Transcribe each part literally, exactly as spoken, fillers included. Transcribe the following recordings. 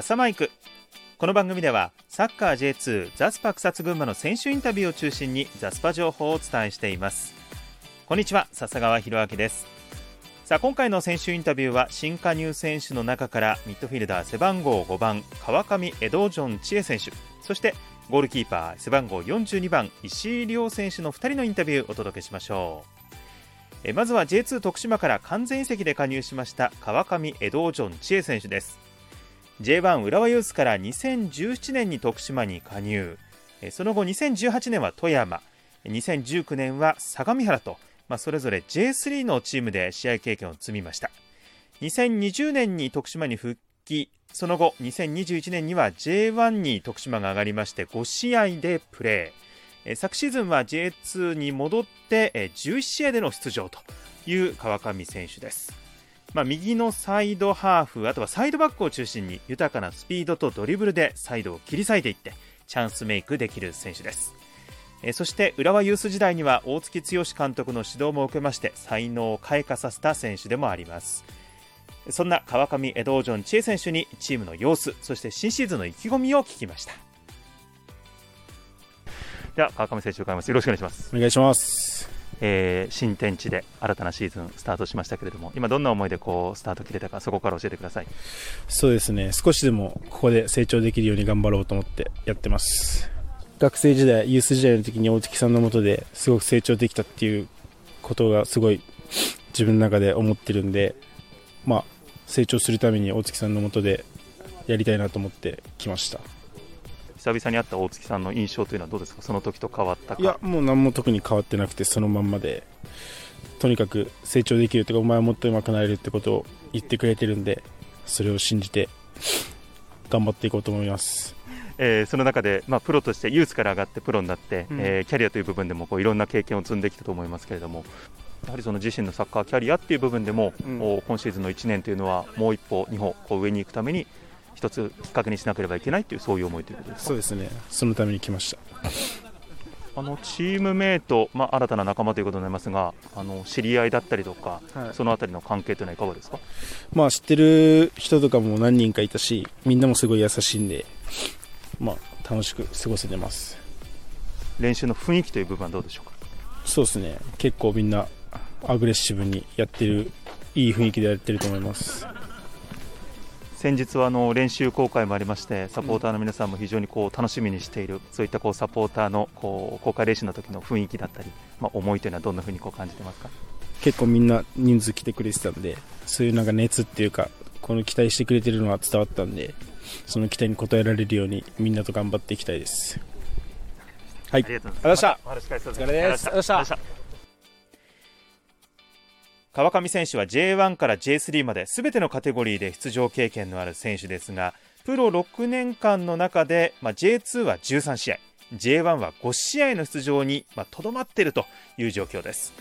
笹マイク。この番組ではサッカー ジェイツー ザスパ草津群馬の選手インタビューを中心にザスパ情報をお伝えしています。こんにちは、笹川博明です。さあ、今回の選手インタビューは新加入選手の中からミッドフィルダー背番号ごばん川上エドジョン千恵選手、そしてゴールキーパー背番号よんじゅうにばん石井亮選手のふたりのインタビューをお届けしましょう。えまずは ジェイツー 徳島から完全移籍で加入しました川上エドジョン千恵選手です。 ジェイワン 浦和ユースからにせんじゅうななねんに徳島に加入、その後にせんじゅうはちねんは富山、にせんじゅうきゅうねんは相模原と、まあ、それぞれ ジェイスリー のチームで試合経験を積みました。にせんにじゅうねんに徳島に復帰、その後にせんにじゅういちねんには ジェイワン に徳島が上がりましてごしあいでプレー。昨シーズンは ジェイツー に戻ってじゅういちしあいでの出場という川上選手です。まあ、右のサイドハーフ、あとはサイドバックを中心に豊かなスピードとドリブルでサイドを切り裂いていってチャンスメイクできる選手です。そして浦和ユース時代には大槻剛監督の指導も受けまして才能を開花させた選手でもあります。そんな川上エドジョン千恵選手にチームの様子、そして新シーズンの意気込みを聞きました。では川上選手を伺います。よろしくお願いします。お願いします。えー、新天地で新たなシーズンスタートしましたけれども、今どんな思いでこうスタート切れたか、そこから教えてください。そうですね、少しでもここで成長できるように頑張ろうと思ってやってます。学生時代、ユース時代の時に大槻さんの下ですごく成長できたっていうことがすごい自分の中で思ってるんで、まあ、成長するために大槻さんの下でやりたいなと思ってきました。久々に会った大槻さんの印象というのはどうですか？その時と変わったか。いや、もう何も特に変わってなくて、そのまんまで、とにかく成長できるとか、お前はもっと上手くなれるってことを言ってくれてるんで、それを信じて頑張っていこうと思います。えー、その中で、まあ、プロとしてユースから上がってプロになって、うんえー、キャリアという部分でもこういろんな経験を積んできたと思いますけれども、やはりその自身のサッカーキャリアという部分でも、うん、今シーズンのいちねんというのはもう一歩に歩こう上に行くために一つきっかけにしなければいけないという、そういう思いということですか？そうですね、そのために来ました。あのチームメート、まあ、新たな仲間ということになりますが、あの知り合いだったりとか、はい、そのあたりの関係というのはいかがですか？まあ、知ってる人とかも何人かいたし、みんなもすごい優しいんで、まあ、楽しく過ごせてます。練習の雰囲気という部分はどうでしょうか？そうですね、結構みんなアグレッシブにやってる、いい雰囲気でやってると思います。先日はあの練習公開もありまして、サポーターの皆さんも非常にこう楽しみにしている、そういったこうサポーターのこう公開練習の時の雰囲気だったり、まあ、思いというのはどんなふうにこう感じてますか？結構みんな人数来てくれてたんで、そういうなんか熱っていうか、この期待してくれてるのは伝わったんで、その期待に応えられるようにみんなと頑張っていきたいです。はい、ありがとうございました。お疲れです。ありがとうございました。川上選手は ジェイワン から ジェイスリー まで全てのカテゴリーで出場経験のある選手ですが、プロろくねんかんの中で、まあ、ジェイツー はじゅうさんしあい、ジェイワン はごしあいの出場にとどまっているという状況です。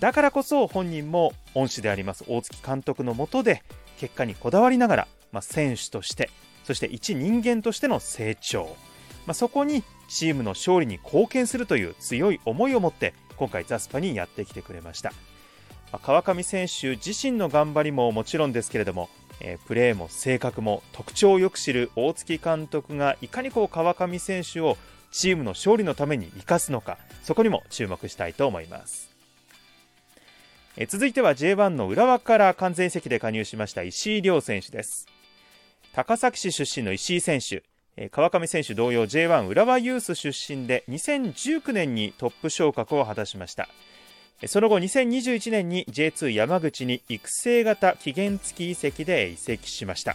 だからこそ本人も恩師であります大槻監督の下で結果にこだわりながら、まあ、選手として、そして一人間としての成長、まあ、そこにチームの勝利に貢献するという強い思いを持って今回ザスパにやってきてくれました。川上選手自身の頑張りももちろんですけれども、えー、プレーも性格も特徴をよく知る大槻監督がいかにこう川上選手をチームの勝利のために生かすのか、そこにも注目したいと思います。えー、続いては ジェイワン の浦和から完全移籍で加入しました石井亮選手です。高崎市出身の石井選手、えー、川上選手同様 ジェイワン 浦和ユース出身でにせんじゅうきゅうねんにトップ昇格を果たしました。その後にせんにじゅういちねんに ジェイツー 山口に育成型期限付き移籍で移籍しました。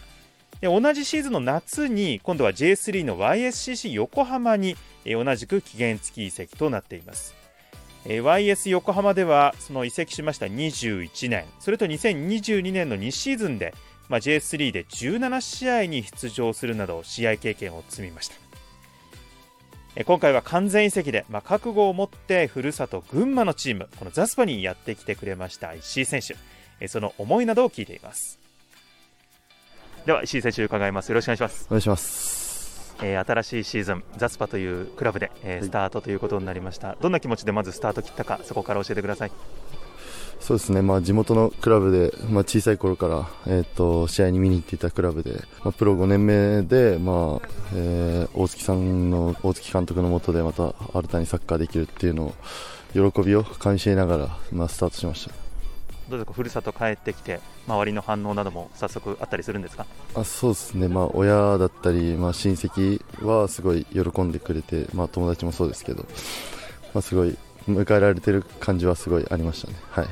で、同じシーズンの夏に今度は ジェイスリー の ワイエスシーシー 横浜に同じく期限付き移籍となっています。 ワイエス 横浜ではその移籍しましたにじゅういちねん、それとにせんにじゅうにねんのにしーずんで、まあ、ジェイスリー でじゅうななしあいに出場するなど試合経験を積みました。今回は完全移籍で、まあ、覚悟を持ってふるさと群馬のチーム、このザスパにやってきてくれました石井選手、その思いなどを聞いています。では石井選手伺います。よろしくお願いします。お願いします。えー、新しいシーズンザスパというクラブで、えー、スタートということになりました。どんな気持ちでまずスタート切ったか、そこから教えてください。そうですね、まあ、地元のクラブで、まあ、小さい頃から、えー、と試合に見に行っていたクラブで、まあ、プロごねんめで、まあえー、大槻さんの大槻監督の下でまた新たにサッカーできるっていうのを喜びをかみしめながら、まあ、スタートしました。どうですか、ふるさと帰ってきて周りの反応なども早速あったりするんですか？あ、そうですね、まあ、親だったり、まあ、親戚はすごい喜んでくれて、まあ、友達もそうですけど、まあ、すごい迎えられてる感じはすごいありましたね、はい、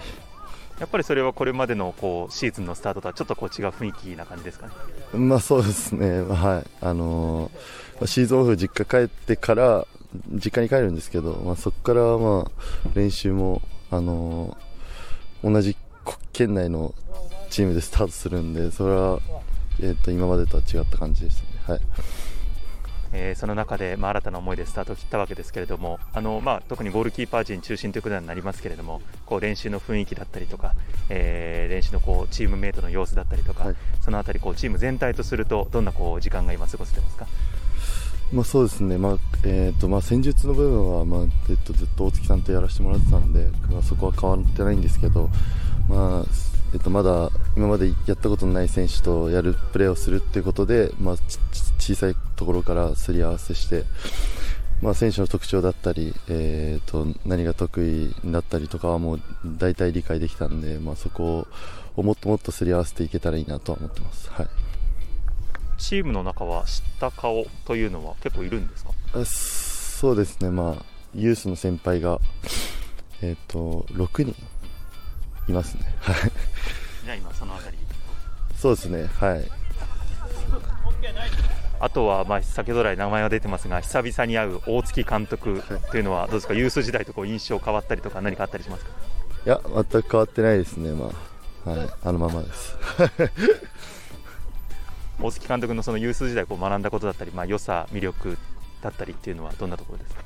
やっぱりそれはこれまでのこうシーズンのスタートとはちょっとこう違う雰囲気な感じですかね。まあ、そうですね、はい、あのー、シーズンオフ実家帰ってから実家に帰るんですけど、まあ、そこからまあ練習も、あのー、同じ県内のチームでスタートするんで、それは、えーと、今までとは違った感じですね、はい。えー、その中で、まあ、新たな思いでスタートを切ったわけですけれども、あの、まあ、特にゴールキーパー陣中心ということになりますけれども、こう練習の雰囲気だったりとか、えー、練習のこうチームメートの様子だったりとか、はい、そのあたりこうチーム全体とするとどんなこう時間が今過ごせてますか？まあ、そうですね、まあえーとまあ、戦術の部分は、まあえー、とずっと大槻さんとやらせてもらってたんで、まあ、そこは変わってないんですけど、まあえー、とまだ今までやったことのない選手とやるプレーをするということで、まあ、小さいところからすり合わせして、まあ、選手の特徴だったり、えー、と何が得意だったりとかはもう大体理解できたんで、まあ、そこをもっともっとすり合わせていけたらいいなとは思ってます、はい。チームの中は知った顔というのは結構いるんですか？あ、そうですね、まあ、ユースの先輩が、えー、とろくにんいますね、はい。じゃあ今そのあたり、そうですね、はい。あとは、まあ、先ほど来名前が出てますが、久々に会う大槻監督というのはどうですか？ユース時代とこう印象変わったりとか何かあったりしますか？いや、全く変わってないですね、まあ、はい、あのままです大槻監督のそのユース時代こう学んだことだったり、まあ、良さ、魅力だったりっていうのはどんなところですか？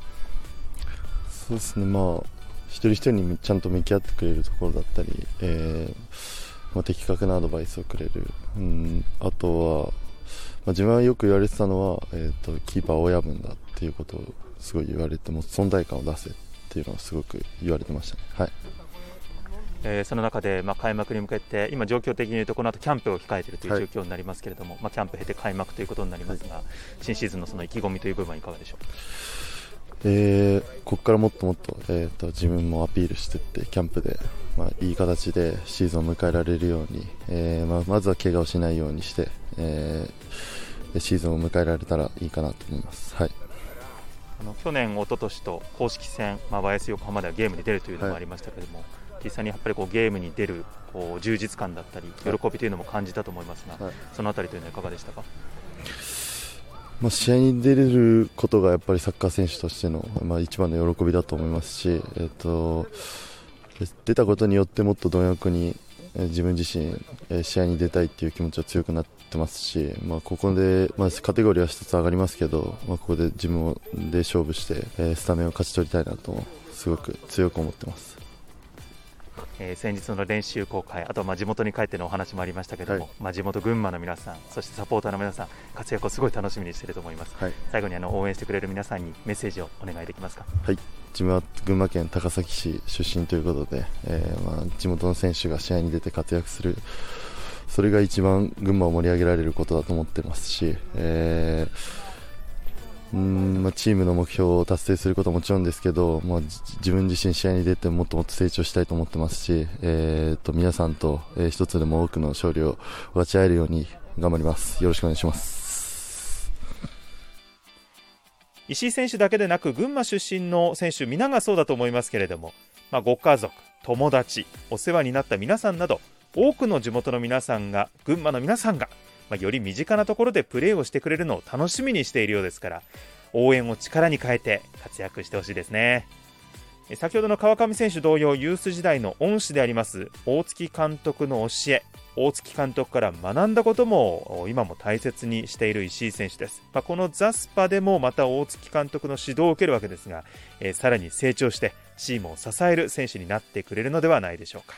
そうですね、まあ、一人一人にちゃんと向き合ってくれるところだったり、えーまあ、的確なアドバイスをくれる、うん、あとは、まあ、自分はよく言われてたのは、えー、とキーパー親分だっていうことをすごい言われて、も存在感を出せっていうのをすごく言われてましたね、はい。えー、その中で、まあ、開幕に向けて今状況的に言うとこの後キャンプを控えているという状況になりますけれども、はい、まあ、キャンプ経て開幕ということになりますが、はい、新シーズンのその意気込みという部分はいかがでしょう？えー、ここからもっともっと、えー、と自分もアピールしていってキャンプで、まあ、いい形でシーズンを迎えられるように、えーまあ、まずは怪我をしないようにして、えー、シーズンを迎えられたらいいかなと思います、はい。あの去年一昨年と公式戦、まあ、バイエス 横浜ではゲームに出るというのもありましたけれども、はい、実際にやっぱりこうゲームに出るこう充実感だったり喜びというのも感じたと思いますが、はい、そのあたりというのはいかがでしたか？まあ、試合に出れることがやっぱりサッカー選手としての、まあ、一番の喜びだと思いますし、えー、と出たことによってもっと貪欲に自分自身試合に出たいという気持ちは強くなってますし、まあ、ここで、まあ、カテゴリーはひとつ上がりますけど、まあ、ここで自分で勝負してスタメンを勝ち取りたいなとすごく強く思ってます。えー、先日の練習公開、あとはまあ地元に帰ってのお話もありましたけれども、はい、まあ、地元群馬の皆さん、そしてサポーターの皆さん、活躍をすごい楽しみにしていると思います、はい。最後にあの応援してくれる皆さんにメッセージをお願いできますか？はい、自分は群馬県高崎市出身ということで、えー、まあ地元の選手が試合に出て活躍する、それが一番群馬を盛り上げられることだと思ってますし、えーうーんまあ、チームの目標を達成することはもちろんですけど、まあ、自分自身試合に出てもっともっと成長したいと思ってますし、えー、と皆さんと、えー、一つでも多くの勝利を分かち合えるように頑張ります。よろしくお願いします。石井選手だけでなく群馬出身の選手皆がそうだと思いますけれども、まあ、ご家族、友達、お世話になった皆さんなど多くの地元の皆さんが、群馬の皆さんがまあ、より身近なところでプレーをしてくれるのを楽しみにしているようですから、応援を力に変えて活躍してほしいですね。先ほどの川上選手同様、ユース時代の恩師であります大槻監督の教え、大槻監督から学んだことも今も大切にしている石井選手です。まあ、このザスパでもまた大槻監督の指導を受けるわけですが、えー、さらに成長してチームを支える選手になってくれるのではないでしょうか。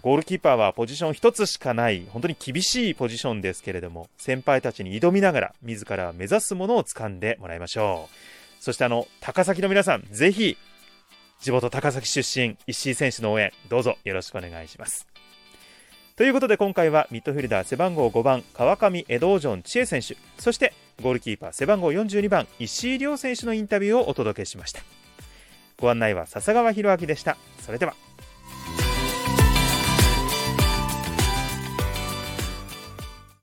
ゴールキーパーはポジション一つしかない本当に厳しいポジションですけれども、先輩たちに挑みながら自ら目指すものを掴んでもらいましょう。そしてあの高崎の皆さん、ぜひ地元高崎出身石井選手の応援、どうぞよろしくお願いします。ということで、今回はミッドフィルダー背番号ごばん川上エドージョン知恵選手、そしてゴールキーパー背番号よんじゅうにばん石井亮選手のインタビューをお届けしました。ご案内は笹川博明でした。それでは。